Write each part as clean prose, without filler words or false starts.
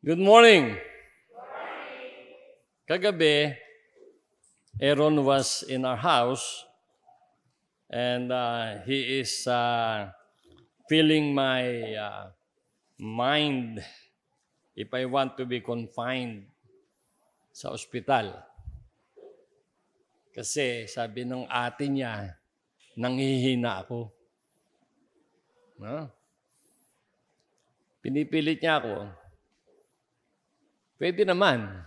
Good morning. Kagabi, Aaron was in our house and he is feeling my mind if I want to be confined sa ospital. Kasi sabi ng ate niya, nanghihina ako. No? Pinipilit niya ako. Pwede naman.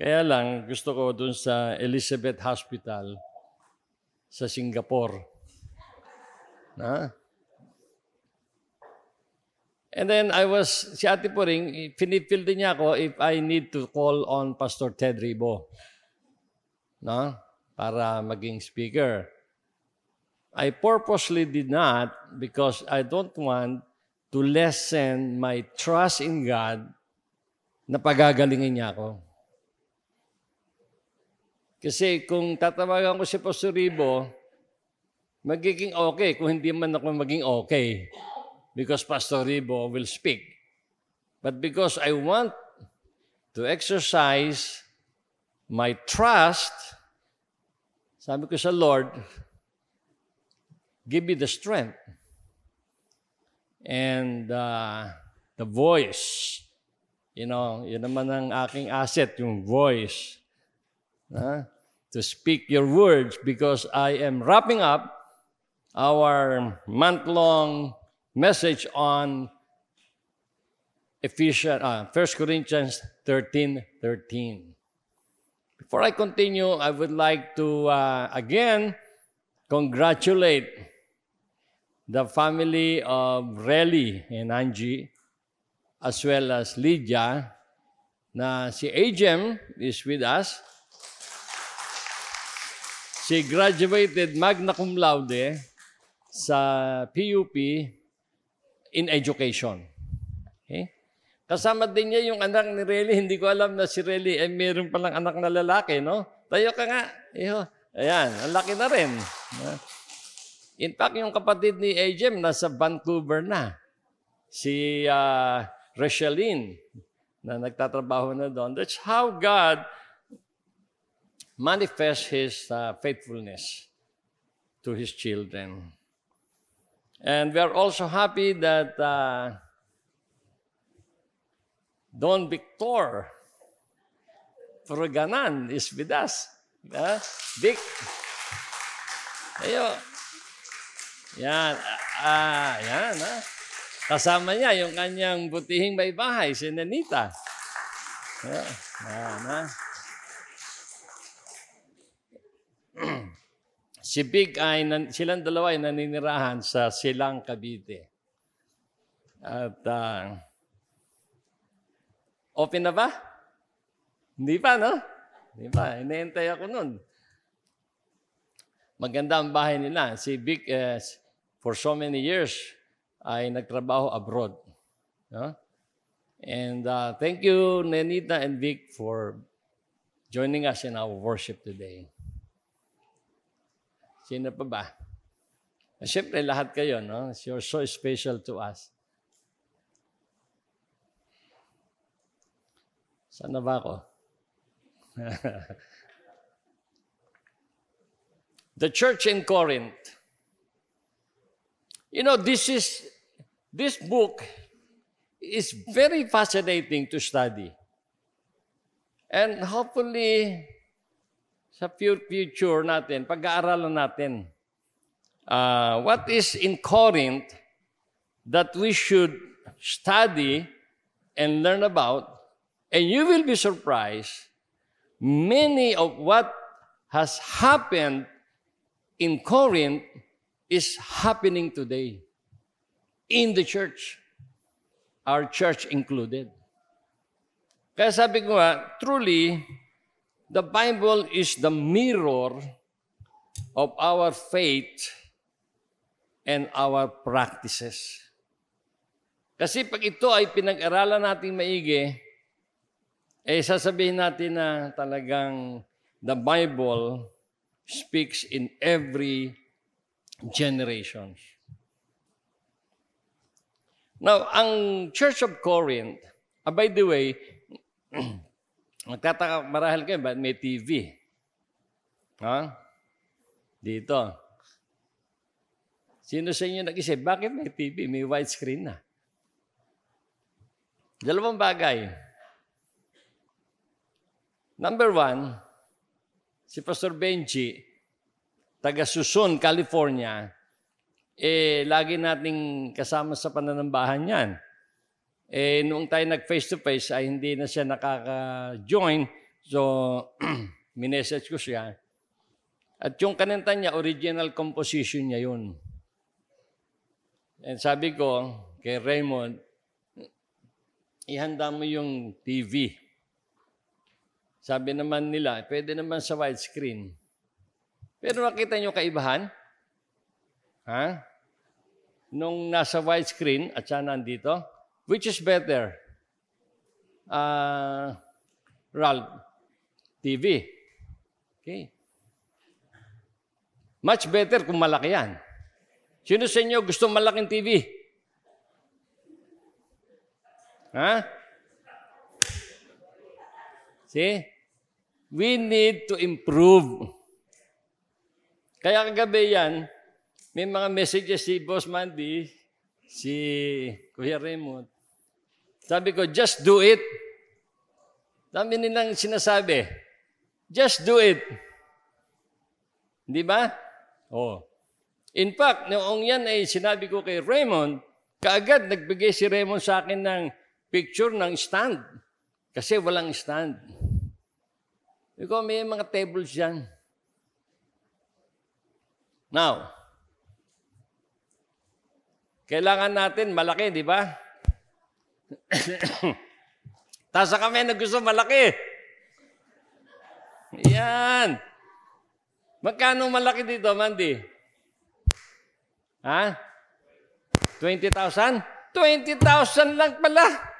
Kaya lang, gusto ko dun sa Elizabeth Hospital sa Singapore. Huh? And then si Ate Puring, pinipil din niya ako if I need to call on Pastor Teddy Ribo, no? Para maging speaker. I purposely did not because I don't want to lessen my trust in God na pagagalingin niya ako. Kasi kung tatawagan ko si Pastor Ribo, magiging okay kung hindi man ako maging okay. Because Pastor Ribo will speak. But because I want to exercise my trust, sabi ko sa Lord, give me the strength and the voice. You know, yun naman ang aking asset, yung voice. To speak your words because I am wrapping up our month-long message on Ephesians, 1 Corinthians 13:13. Before I continue, I would like to again congratulate the family of Relly and Angie as well as Lydia na si Ajem is with us. She graduated magna cum laude sa PUP in education. Okay? Kasama din niya yung anak ni Relly. Hindi ko alam na si Relly ay mayroon palang anak na lalaki, no? Tayo ka nga. Iho. Ayan, ang laki na rin. In fact, yung kapatid ni AJM nasa Vancouver na. Si Racheline na nagtatrabaho na doon. That's how God manifest His faithfulness to His children. And we are also happy that Don Victor Pregnan is with us. Vic. Ayo. Yan. Yan. Kasama niya yung kanyang butihing may bahay, si Nenita. Yan. Si Big ay, silang dalawa ay naninirahan sa Silang, Kabite. At, open na ba? Hindi pa, no? Hindi pa. Inaantay ako nun. Maganda ang bahay nila. Si Big, for so many years, ay nagtrabaho abroad. No? And thank you, Nenita and Big, for joining us in our worship today. Sino pa ba? Siyempre, lahat kayo, no? You're so special to us. Saan na ba ako? The church in Corinth. You know, this book is very fascinating to study. And hopefully, sa future natin, pag-aaralan natin, what is in Corinth that we should study and learn about, and you will be surprised, many of what has happened in Corinth is happening today in the church, our church included. Kaya sabi ko nga, truly, the Bible is the mirror of our faith and our practices. Kasi pag ito ay pinag-aralan natin maigi, eh sasabihin natin na talagang the Bible speaks in every generation. Now, ang Church of Corinth, by the way, magtataka, marahil kayo, ba't may TV? Ha? Dito. Sino sa inyo nag-isip? Bakit may TV? May widescreen na. Dalawang bagay. Number one, si Pastor Benji, taga Susun, California, lagi nating kasama sa pananambahan yan. Noong tayo nag-face-to-face, ay hindi na siya nakaka-join. So, minessage ko siya. At yung kananta niya, original composition niya yun. And sabi ko kay Raymond, ihanda mo yung TV. Sabi naman nila, pwede naman sa widescreen. Pero nakita niyo kaibahan? Ha? Nung nasa widescreen at siya nandito, which is better? Ralph, TV. Okay. Much better kung malaki yan. Sino sa inyo gusto malaking TV? Ha? See? We need to improve. Kaya kagabi yan, may mga messages si Boss Mandy, si Kuya Raymond. Sabi ko, just do it. Dami nilang sinasabi, just do it. Di ba? Oh. In fact, noong yan ay sinabi ko kay Raymond, kaagad nagbigay si Raymond sa akin ng picture ng stand. Kasi walang stand. Ikaw, may mga tables yan. Now, kailangan natin malaki, di ba? Tasa kami na gusto malaki. Yan. Magkano malaki dito, Mandy? Ha? 20,000? 20,000 lang pala.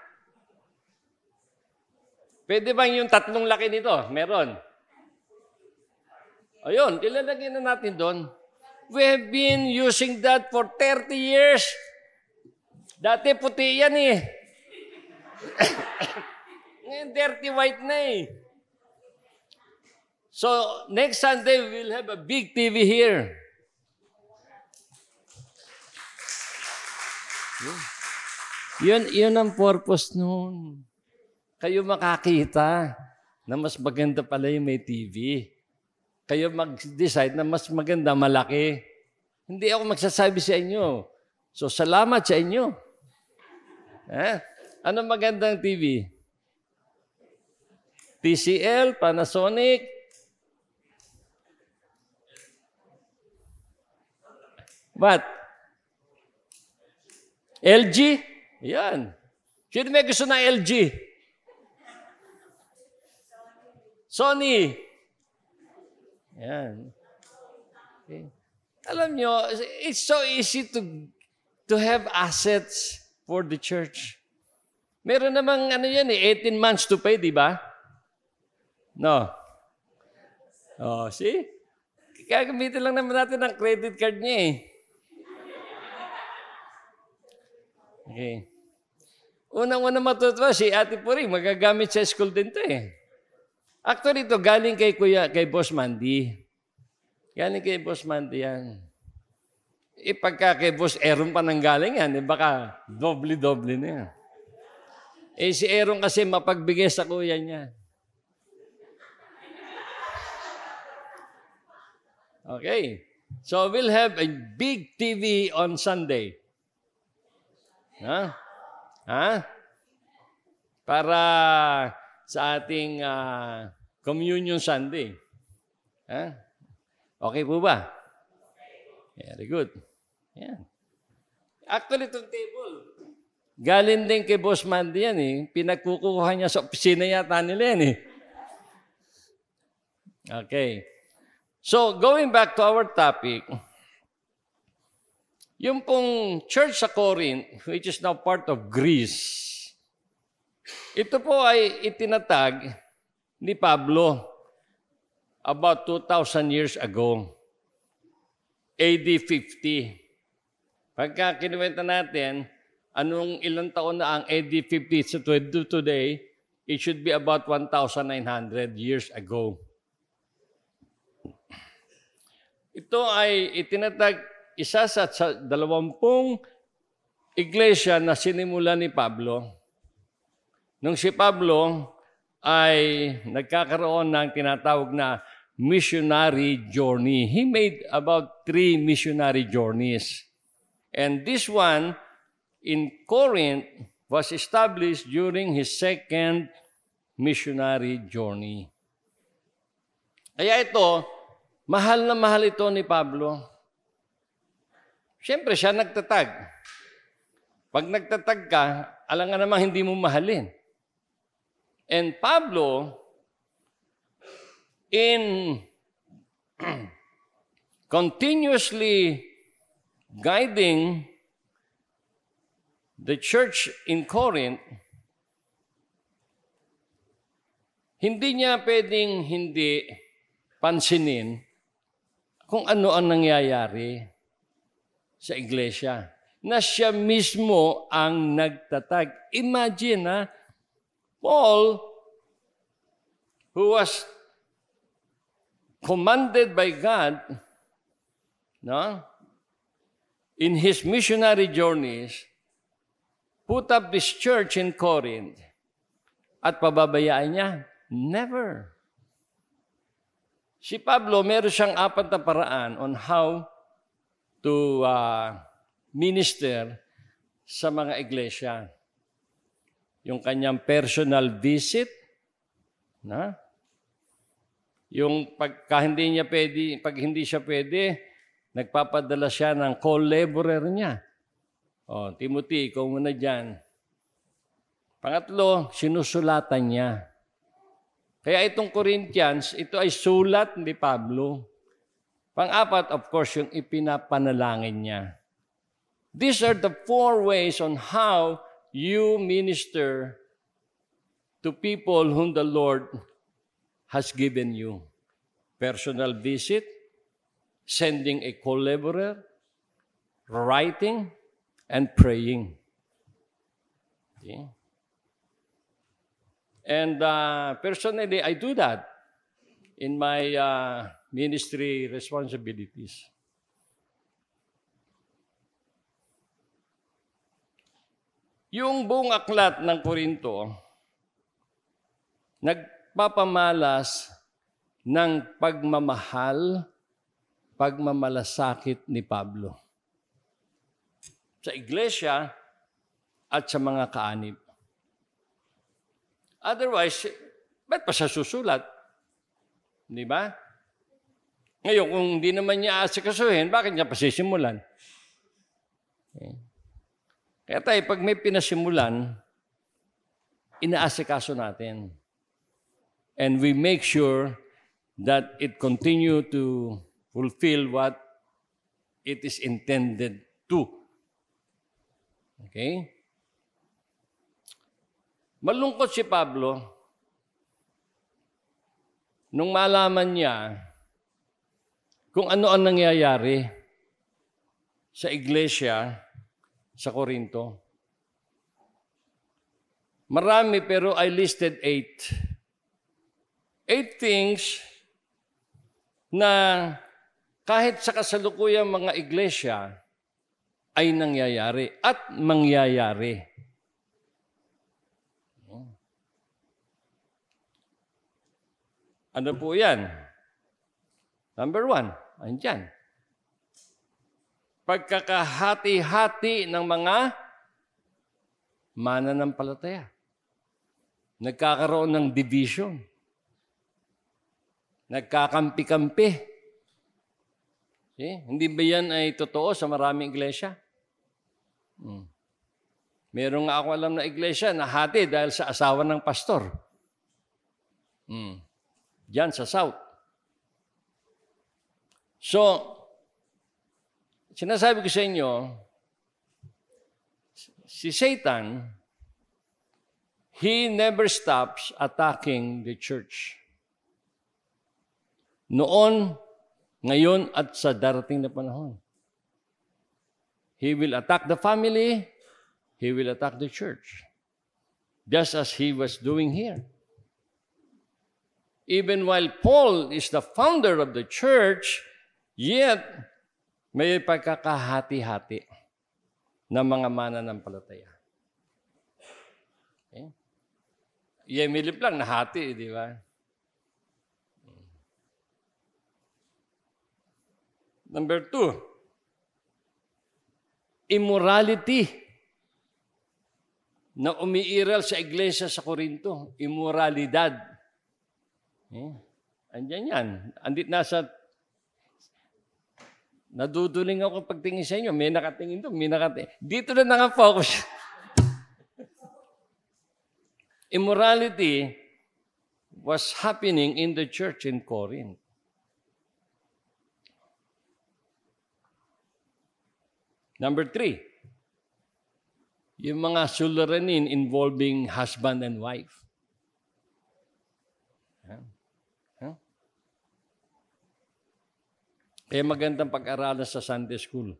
Pwede bang yung tatlong laki nito? Meron. Ayun, ilalagay na natin doon. We have been using that for 30 years. Dati puti yan eh. Ngayon, dirty white na eh. So, next Sunday, we will have a big TV here. Yun ang purpose noon. Kayo makakita na mas maganda pala yung may TV. Kayo mag-decide na mas maganda, malaki. Hindi ako magsasabi sa inyo. So, salamat sa inyo. Eh? Anong magandang TV? TCL, Panasonic. What? LG? Yan. Sino may gusto ng LG? Sony. Yan. Okay. Alam nyo, it's so easy to have assets for the church. Meron namang 18 months to pay, di ba? No. Oh, see? Gagamitin lang naman natin ang credit card niya eh. Okay. Unang-una matutuwa, si Ate Puri, magagamit sa school din to eh. Actually, ito galing kay Boss Mandy. Galing kay Boss Mandy yan. Pagka kay Boss Aaron pa nang galing yan, baka doble-doble na yan. Si Aaron kasi mapagbigay sa kuya niya. Okay. So, we'll have a big TV on Sunday. Huh? Huh? Para sa ating Communion Sunday. Huh? Okay po ba? Very good. Yan. Actually, itong table, galing din kay Boss Mandy yan eh. Pinagkukuha niya sa opisina yata nila yan eh. Okay. So, going back to our topic, yung pong church sa Corinth, which is now part of Greece, ito po ay itinatag ni Pablo about 2,000 years ago, AD 50. Pagka kinuwenta natin, anong ilang taon na ang AD 50 sa 22 today, it should be about 1,900 years ago. Ito ay itinatag isa sa 20 iglesia na sinimula ni Pablo. Nung si Pablo ay nagkakaroon ng tinatawag na missionary journey. He made about 3 missionary journeys. And this one in Corinth was established during his second missionary journey. Kaya ito, mahal na mahal ito ni Pablo. Siyempre, siya nagtatag. Pag nagtatag ka, alam nga namang hindi mo mahalin. And Pablo, in continuously guiding the church in Corinth, hindi niya pwedeng hindi pansinin kung ano ang nangyayari sa iglesia na siya mismo ang nagtatag. Imagine na Paul, who was commanded by God, no, in his missionary journeys, put up this church in Corinth at pababayaan niya? Never. Si Pablo, meron siyang 4 na paraan on how to minister sa mga iglesia. Yung kanyang personal visit, na? Yung pag hindi siya pwede, nagpapadala siya ng co-laborer niya. O, Timothy, ikaw muna dyan. Pangatlo, sinusulatan niya. Kaya itong Corinthians, ito ay sulat ni Pablo. Pang-apat, of course, yung ipinapanalangin niya. These are the 4 ways on how you minister to people whom the Lord has given you. Personal visit, sending a collaborator, writing, and praying. Okay. And personally, I do that in my ministry responsibilities. Yung buong aklat ng Korinto, nagpapamalas ng pagmamalasakit ni Pablo sa iglesia at sa mga kaanib. Otherwise, ba't pa siya susulat? Di ba? Ngayon, kung hindi naman niya asikasuhin, bakit niya pasisimulan? Okay. Kaya tayo, pag may pinasimulan, inaasikaso natin. And we make sure that it continue to fulfill what it is intended to. Okay? Malungkot si Pablo nung malaman niya kung ano ang nangyayari sa iglesia sa Korinto. Marami, pero I listed 8. 8 things na kahit sa kasalukuyang mga iglesia ay nangyayari at mangyayari. Ano po yan? Number 1, andyan. Pagkakahati-hati ng mga mananampalataya. Nagkakaroon ng division. Nagkakampi-kampi. See? Hindi ba yan ay totoo sa maraming iglesia? Meron nga ako alam na iglesia na hati dahil sa asawa ng pastor. Diyan sa South. So, sinasabi ko sa inyo, si Satan, he never stops attacking the church. Noon, ngayon, at sa darating na panahon. He will attack the family, he will attack the church, just as he was doing here. Even while Paul is the founder of the church, yet may pagkakahati-hati ng mga mananampalataya. Okay? Yemilip lang, nahati, di ba? Number 2, immorality na umiiral sa iglesia sa Corinto. Immoralidad. Andiyan yan. Andit nasa... Naduduling ako kapag tingin sa inyo. May nakatingin doon, may nakatingin. Dito na nakafocus. Immorality was happening in the church in Corinth. Number 3, yung mga suliranin involving husband and wife. Kaya magandang pag-aralan sa Sunday school.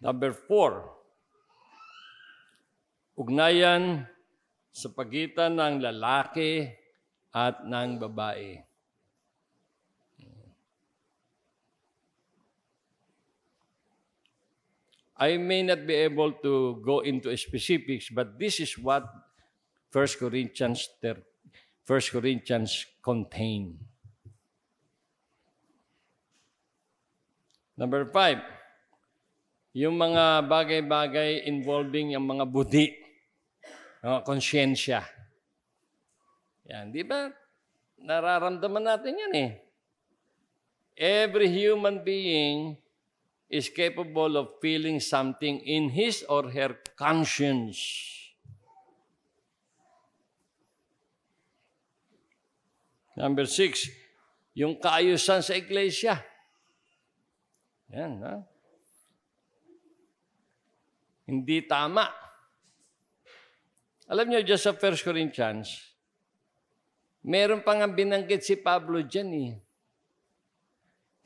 Number 4, ugnayan sa pagitan ng lalaki at ng babae. I may not be able to go into specifics, but this is what 1 Corinthians contain. Number 5, yung mga bagay-bagay involving yung mga budi, mga konsyensya. Yan, di ba? Nararamdaman natin yan eh. Every human being is capable of feeling something in his or her conscience. Number 6, yung kaayusan sa iglesia. Yan, ha? Hindi tama. Alam niyo, just sa 1 Corinthians, meron pang binanggit si Pablo dyan eh.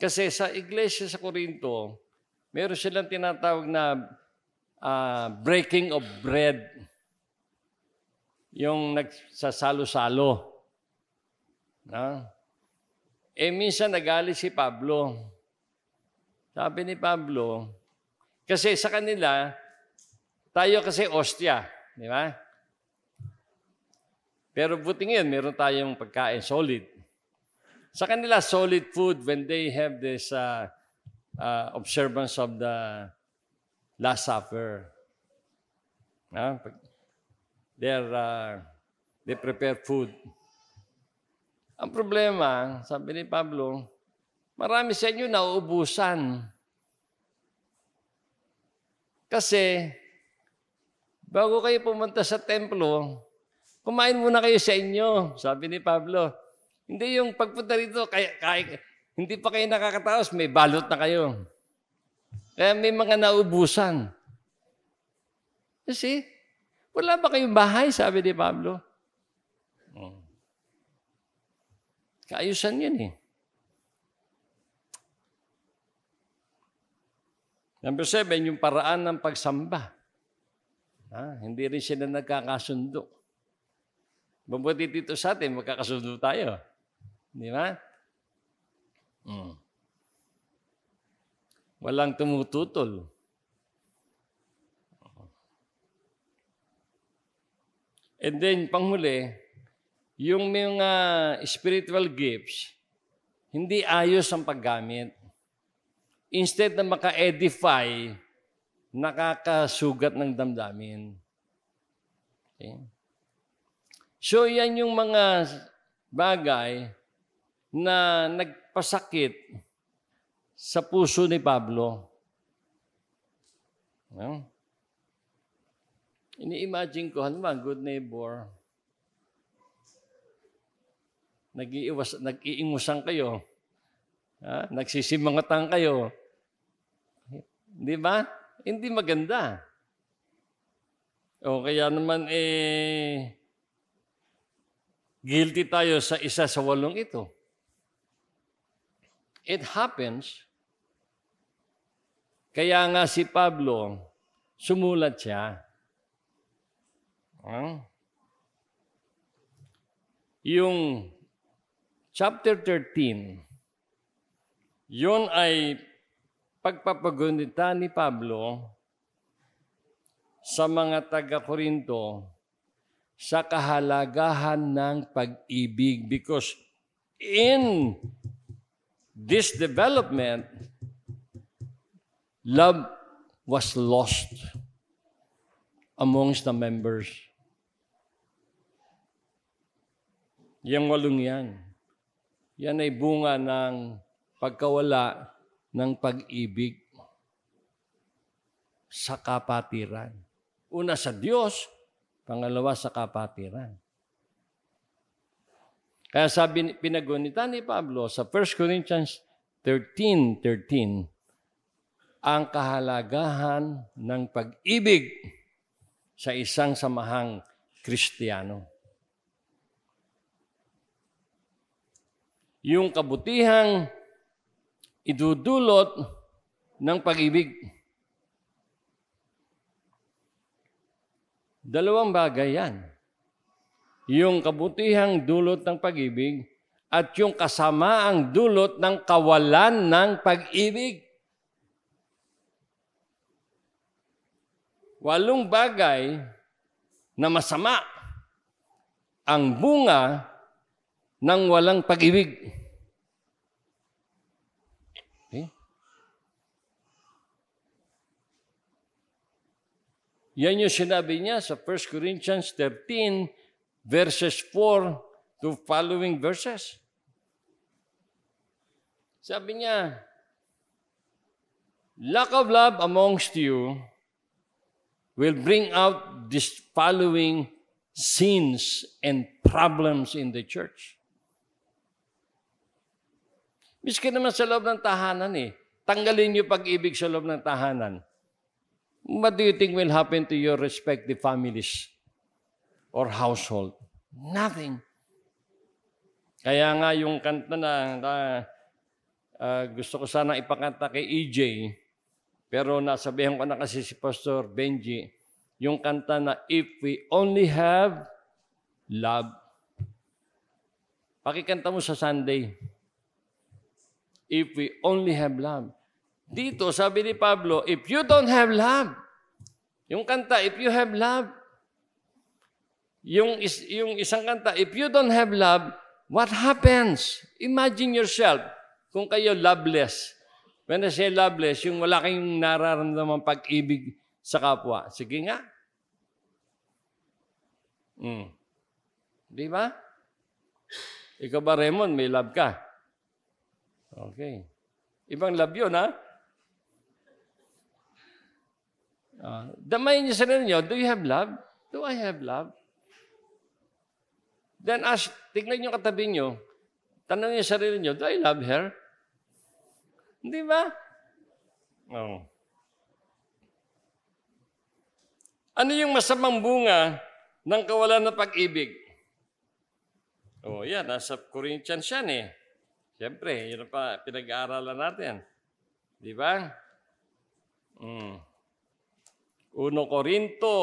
Kasi sa iglesia sa Corinto, meron silang tinatawag na breaking of bread. Yung nagsasalo-salo. Minsan nagalit si Pablo. Sabi ni Pablo, kasi sa kanila, tayo kasi ostya. Di ba? Pero buti ngayon, meron tayong pagkain solid. Sa kanila, solid food when they have this... observance of the Last Supper. They prepare food. Ang problema, sabi ni Pablo, marami sa inyo nauubusan. Kasi, bago kayo pumunta sa templo, kumain muna kayo sa inyo, sabi ni Pablo. Hindi yung pagpunta rito, hindi pa kayo nakakataos, may balot na kayo. Kaya may mga naubusan. Kasi, wala ba kayong bahay, sabi ni Pablo? Kaayusan yun eh. Number 7, yung paraan ng pagsamba. Hindi rin sila nagkakasundo. Mabuti dito sa atin, magkakasundo tayo. Di ba? Walang tumututol. And then, panghuli, yung mga spiritual gifts, hindi ayos ang paggamit. Instead na maka-edify, nakakasugat ng damdamin. Okay? So, yan yung mga bagay na nagpasakit sa puso ni Pablo. No? Ini-imagine ko, halimbawa, good neighbor, nag-iingusan kayo, nagsisimangatan kayo. Di ba? Hindi maganda. O kaya naman, guilty tayo sa isa sa 8 ito. It happens Kaya nga si Pablo, sumulat siya. Yung chapter 13, yun ay pagpapagunita ni Pablo sa mga taga-Korinto sa kahalagahan ng pag-ibig. Because in this development, love was lost amongst the members. Yung walong yan. Yan ay bunga ng pagkawala ng pag-ibig sa kapatiran. Una sa Diyos, pangalawa sa kapatiran. Kaya sabi, pinagunita ni Pablo sa 1 Corinthians 13:13, ang kahalagahan ng pag-ibig sa isang samahang Kristiyano. Yung kabutihang idudulot ng pag-ibig. Dalawang bagay yan. Yung kabutihang dulot ng pag-ibig at yung kasamaang dulot ng kawalan ng pag-ibig. Walong bagay na masama ang bunga ng walang pag-ibig. Okay. Yan yung sinabi niya sa 1 Corinthians 13 verses 4 to following verses. Sabi niya, lack of love amongst you will bring out these following sins and problems in the church. Miski naman sa loob ng tahanan tanggalin yung pag-ibig sa loob ng tahanan. What do you think will happen to your respective families or household? Nothing. Kaya nga yung kanta na gusto ko sana ipakanta kay EJ, pero nasabihan ko na kasi si Pastor Benji, yung kanta na If We Only Have Love. Pakikanta mo sa Sunday. If we only have love. Dito, sabi ni Pablo, if you don't have love, yung kanta, if you have love, yung isang kanta, if you don't have love, what happens? Imagine yourself kung kayo loveless. When I say loveless, yung wala kayong nararamdaman pag-ibig sa kapwa. Sige nga. Di ba? Ikaw ba, Raymond? May love ka. Okay. Ibang love yun, ha? Damayin niyo sa ninyo, do you have love? Do I have love? Then ask, tignan niyo katabi niyo, tanong niyo sa sarili niyo, do I love her? Di ba? Oh. Ano yung masamang bunga ng kawalan ng pag-ibig? Oh, yan. Nasa Corinthians yan Siyempre, yun pa pinag-aaralan natin. Di ba? 1 Corinto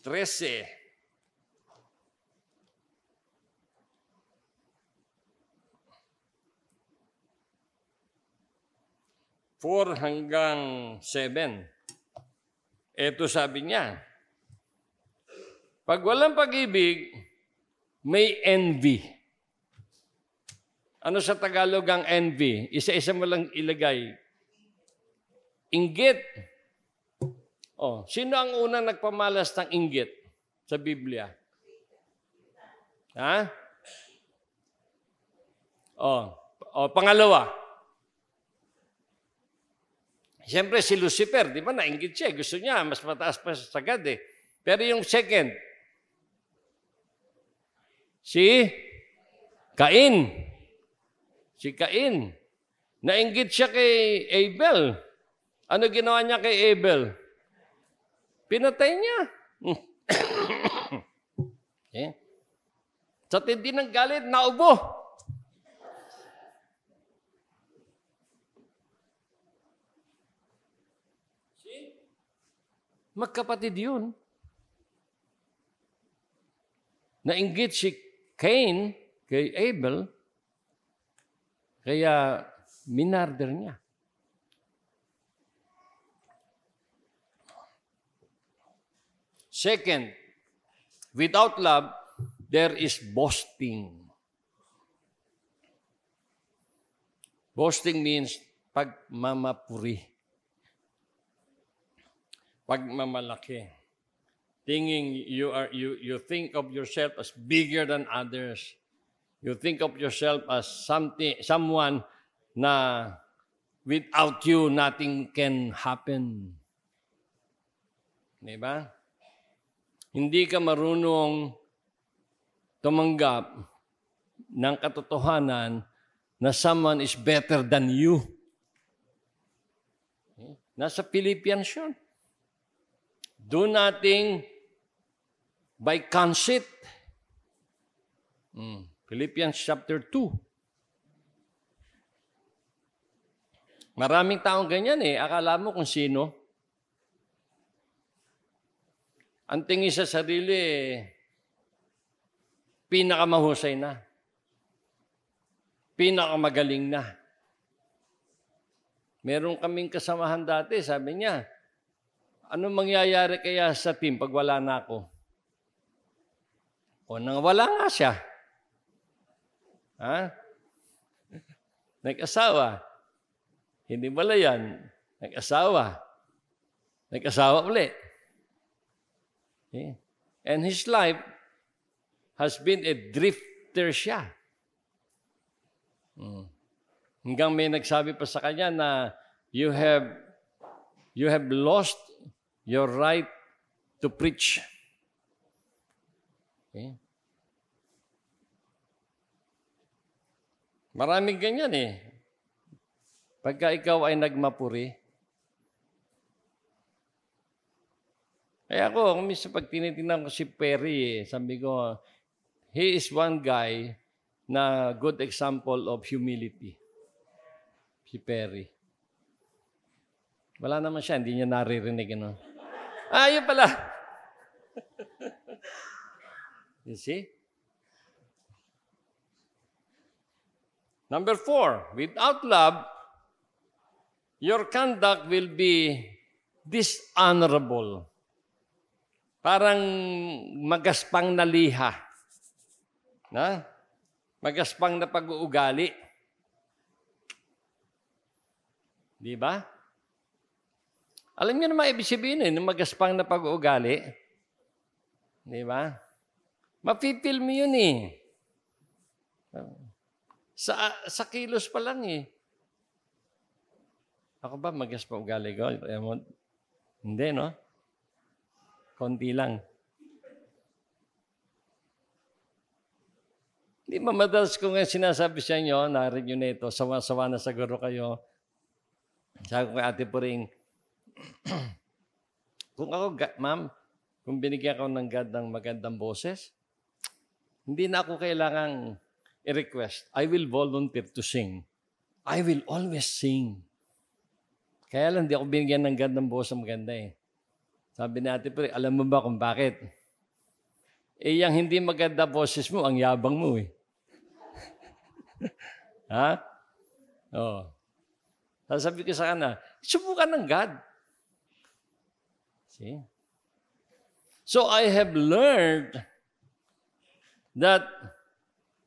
13. Four hanggang 7. Ito sabi niya, pag walang pag-ibig, may envy. Ano sa Tagalog ang envy? Isa-isa mo lang ilagay. Inggit. Oh, sino ang unang nagpamalas ng inggit sa Biblia? Ha? Pangalawa. Siyempre, si Lucifer, di ba, nainggit siya. Gusto niya, mas mataas pa sa sagad Pero yung second, si Cain. Si Cain. Nainggit siya kay Abel. Ano ginawa niya kay Abel? Pinatay niya. Sa tindi ng galit, naubo. Magkapatid yun. Nainggit si Cain kay Abel, kaya minarder niya. Second, without love, there is boasting. Boasting means pagmamapuri, pagmamalaki. Thinking you think of yourself as bigger than others. You think of yourself as someone na without you nothing can happen. Diba? Hindi ka marunong tumanggap ng katotohanan na someone is better than you. Nasa Philippians yun. Do nothing by conceit. Philippians chapter 2. Maraming taong ganyan eh. Akala mo kung sino. Ang tingin sa sarili, pinakamahusay na. Pinakamagaling na. Meron kaming kasamahan dati, sabi niya, ano mangyayari kaya sa team pag wala na ako? O nang wala nga siya. Ha? Nag-asawa. Hindi wala yan. Nag-asawa. Nag-asawa ulit. Okay. And his life has been a drifter siya. Hanggang may nagsabi pa sa kanya na you have lost your right to preach. Okay. Maraming ganyan eh. Pagka ikaw ay nagmapuri, kaya ako, minsan pag tinitingnan ko si Perry, sabi ko, he is one guy na good example of humility. Si Perry. Wala naman siya, hindi niya naririnig. Ano? Yun pala. You see? Number 4, without love, your conduct will be dishonorable. Parang magaspang na liha. Na? Magaspang na pag-uugali. Di ba? Alam niyo naman ibig sabihin eh, magaspang na pag-uugali. Di ba? Mapipil mo yun eh. Sa kilos pa lang eh. Ako ba magaspang ugali ko? Hindi, no? Konti lang. Di ba madalas ko ngayon sinasabi sa inyo, narinig nyo na ito, sawa-sawa na siguro kayo. Sabi ko kay Ate Puring, kung ako, ma'am, kung binigyan ko ng God ng magandang boses, hindi na ako kailangang i-request. I will volunteer to sing. I will always sing. Kaya lang, hindi ako binigyan ng God ng boses ng maganda eh. Sabi ni Ate Perry, alam mo ba kung bakit? Yung hindi maganda boses mo, ang yabang mo eh. Ha? Oo. Sabi ko sa kanya, subukan ng God. See? So I have learned that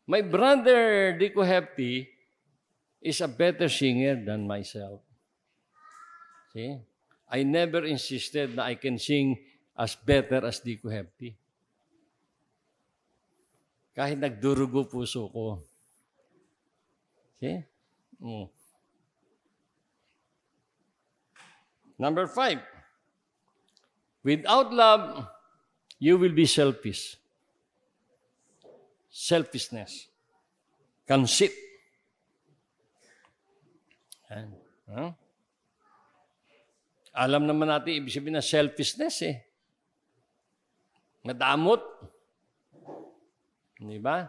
my brother Diko Hefti is a better singer than myself. See? I never insisted na I can sing as better as Diko Hefti. Kahit nagdurugo puso ko. See? Number 5. Without love, you will be selfish. Selfishness. Conceit. Huh? Alam naman natin, ibig sabihin na selfishness eh. Madamot. Di ba?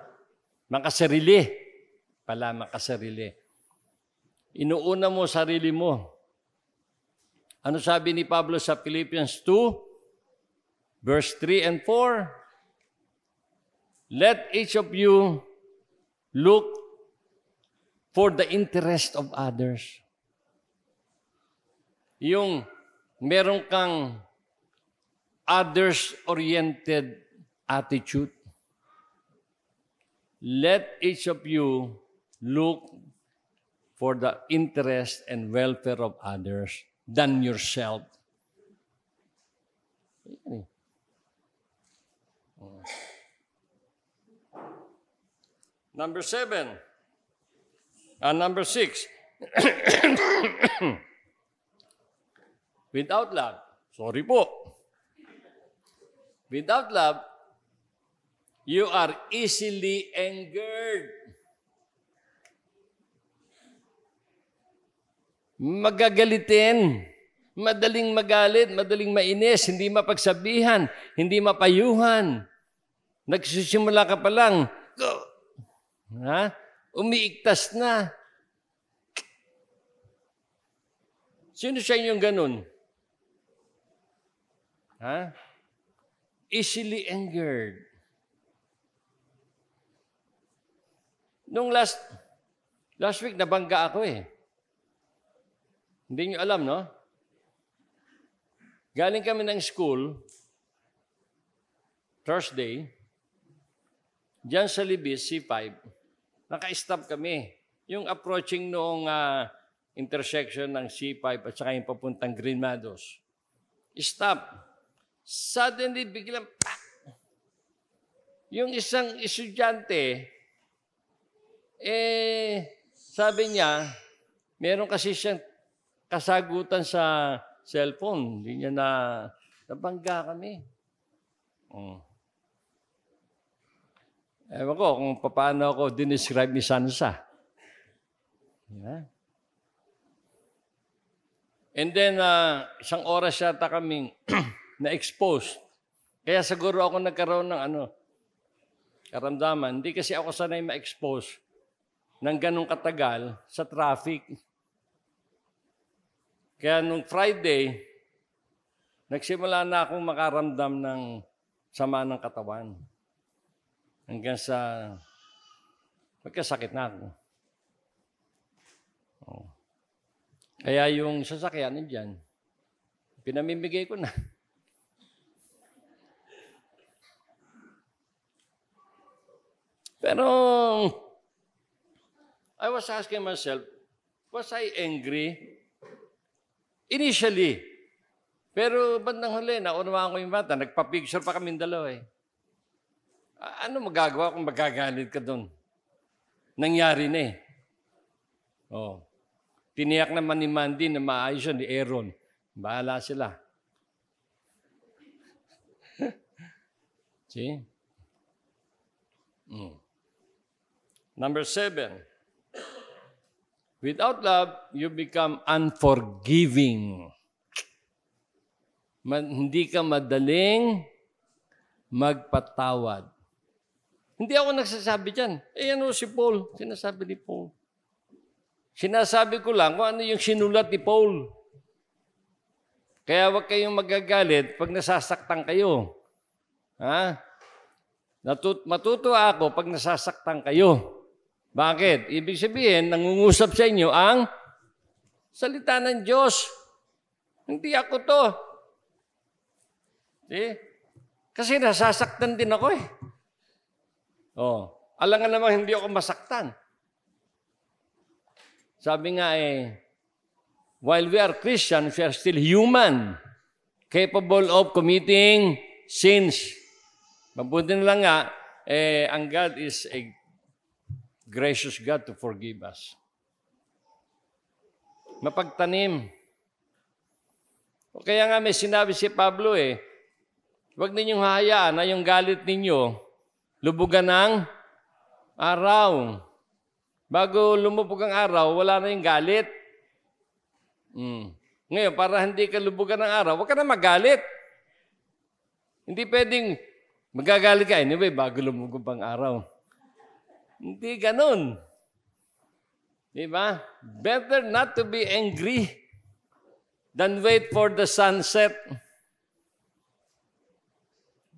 Makasarili. Pala, makasarili. Inuuna mo sarili mo. Ano sabi ni Pablo sa Philippians 2? Verse 3 and 4, let each of you look for the interest of others. Yung meron kang others-oriented attitude. Let each of you look for the interest and welfare of others than yourself. Number six. Without love. Sorry po. Without love, you are easily angered. Magagalitin. Madaling magalit, madaling mainis, hindi mapagsabihan, hindi mapayuhan. Nagsisimula ka pa lang. Ha? Umiiktas na. Sino sa inyong ganun? Ha? Easily angered. Nung last week, nabangga ako eh. Hindi nyo alam, no? Galing kami ng school, Thursday, dyan sa Libis, C5, naka-stop kami. Yung approaching noong intersection ng C5 at saka yung papuntang Green Meadows. Stop. Suddenly, biglang, pak! Yung isang estudyante, sabi niya, meron kasi siyang kasagutan sa cellphone. Hindi niya nabangga kami. Ewan ko kung paano ako dinescribe ni Sansa. Yeah. And then, isang oras yata kaming na-expose. Kaya siguro ako nagkaroon ng karamdaman. Hindi kasi ako sanay ma-expose ng ganong katagal sa traffic. Kaya nung Friday, nagsimula na akong makaramdam ng sama ng katawan. Hanggang sa magkasakit na ako. Oh. Kaya yung sasakyan dyan, pinamimigay ko na. Pero I was asking myself, was I angry? Initially. Pero bandang huli, naunawaan ko yung bata. Nagpa-picture pa kami dalawa eh. Ano magagawa kung magagalit ka doon? Nangyari na eh. Oh. Tiniyak naman ni Mandy na maayos yun, ni Aaron. Bahala sila. See? Number 7. Without love, you become unforgiving. Hindi ka madaling magpatawad. Hindi ako nagsasabi dyan. Si Paul. Sinasabi ni Paul. Sinasabi ko lang kung ano yung sinulat ni Paul. Kaya huwag kayong magagalit pag nasasaktan kayo. Ha? Matutuwa ako pag nasasaktan kayo. Bakit? Ibig sabihin, nangungusap sa inyo ang salita ng Diyos. Hindi ako to. See? Kasi nasasaktan din ako eh. Oh, alam nga naman hindi ako masaktan. Sabi nga eh, while we are Christians, we are still human, capable of committing sins. Mabuti na lang nga, ang God is a gracious God to forgive us. Mapagtanim. O kaya nga may sinabi si Pablo eh, huwag ninyong hayaan na yung galit ninyo lubugan ng araw. Bago lumubog ang araw, wala na yung galit. Ngayon, para hindi ka lubugan ng araw, huwag ka na magalit. Hindi pwedeng magagalit ka anyway bago lumubog ang araw. Hindi ganun. Diba? Better not to be angry than wait for the sunset.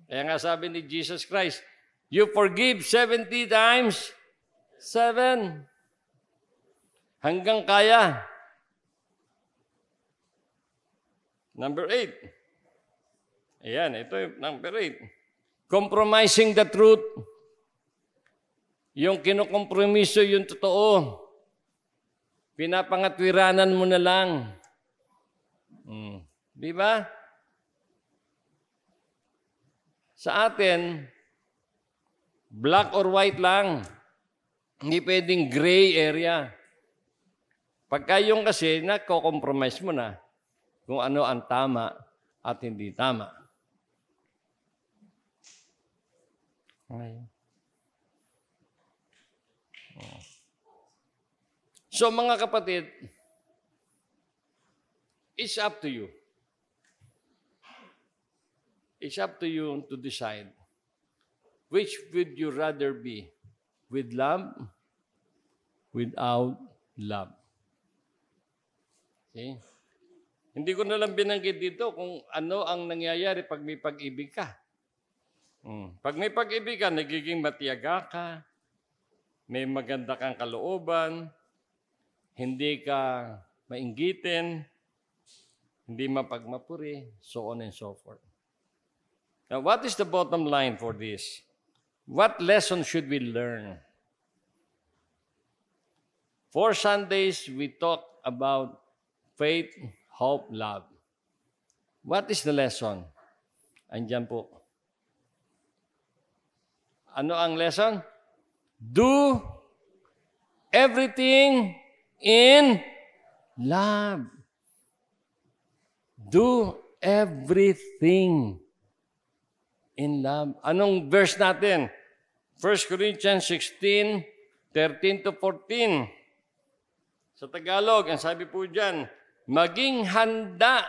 Kaya nga sabi ni Jesus Christ, you forgive 70 times 7. Hanggang kaya. Number 8. Ayan, ito yung number 8. Compromising the truth. Yung kinukompromiso, yung totoo. Pinapangatwiranan mo na lang. Di ba? Sa atin, black or white lang. Hindi pwedeng gray area. Pagka yung kasi, nako-compromise mo na kung ano ang tama at hindi tama. Okay. So mga kapatid, it's up to you. It's up to you to decide which would you rather be, with love, without love. Okay. Hindi ko na lang binanggit dito kung ano ang nangyayari pag may pag-ibig ka. Pag may pag-ibig ka, nagiging matiyaga ka, may maganda kang kalooban, hindi ka mainggitin, hindi mapagmapuri, so on and so forth. Now, what is the bottom line for this? What lesson should we learn? 4 Sundays, we talked about faith, hope, love. What is the lesson? Andiyan po. Ano ang lesson? Do everything in love. Do everything in love. Anong verse natin? 1 Corinthians 16:13-14. Sa Tagalog, ang sabi po dyan, maging handa.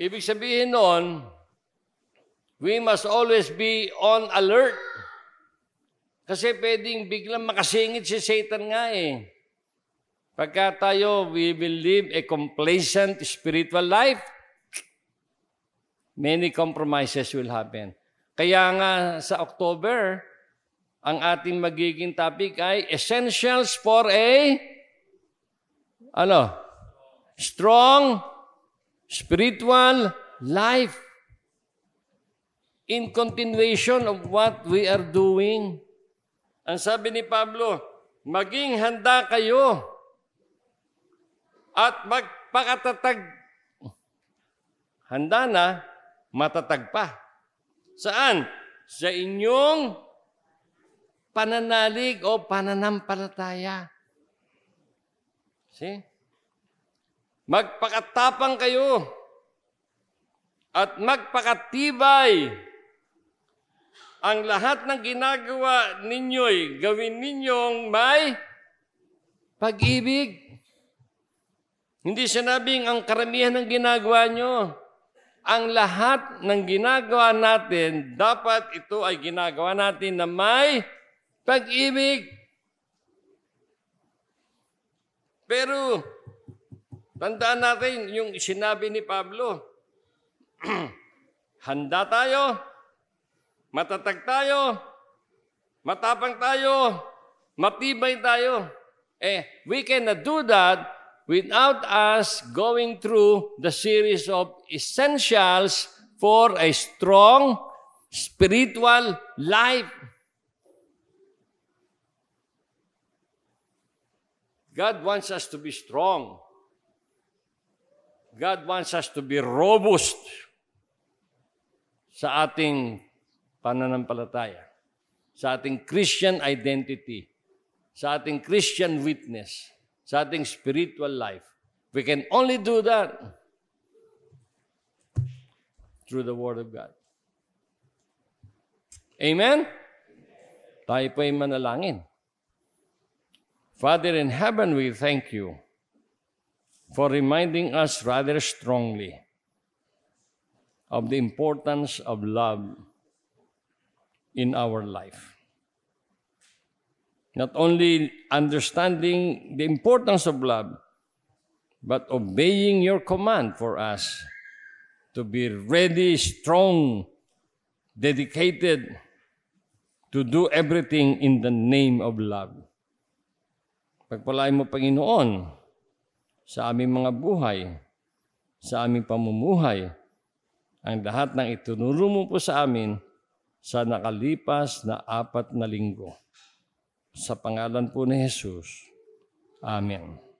Ibig sabihin noon, we must always be on alert. Kasi pwedeng biglang makasingit si Satan nga eh. Pagka tayo, we will live a complacent spiritual life, many compromises will happen. Kaya nga sa October, ang ating magiging topic ay essentials for a strong spiritual life in continuation of what we are doing. Ang sabi ni Pablo, maging handa kayo at magpakatatag. Handa na, matatag pa. Saan? Sa inyong pananalig o pananampalataya. See? Magpakatapang kayo at magpakatibay. Ang lahat ng ginagawa ninyo'y gawin ninyong may pag-ibig. Hindi sinabing ang karamihan ng ginagawa nyo. Ang lahat ng ginagawa natin, dapat ito ay ginagawa natin na may pag-ibig. Pero, tandaan natin yung sinabi ni Pablo. Handa tayo, matatag tayo, matapang tayo, matibay tayo. We cannot do that without us going through the series of essentials for a strong spiritual life. God wants us to be strong. God wants us to be robust sa ating pananampalataya, sa ating Christian identity, sa ating Christian witness, sa ating spiritual life. We can only do that through the Word of God. Amen? Tayo po ay manalangin. Father in heaven, we thank you for reminding us rather strongly of the importance of love in our life. Not only understanding the importance of love, but obeying your command for us to be ready, strong, dedicated to do everything in the name of love. Pagpalain mo, Panginoon, sa aming mga buhay, sa aming pamumuhay, ang lahat ng itinuro mo po sa amin sa nakalipas na 4 na linggo. Sa pangalan po ni Jesus. Amen.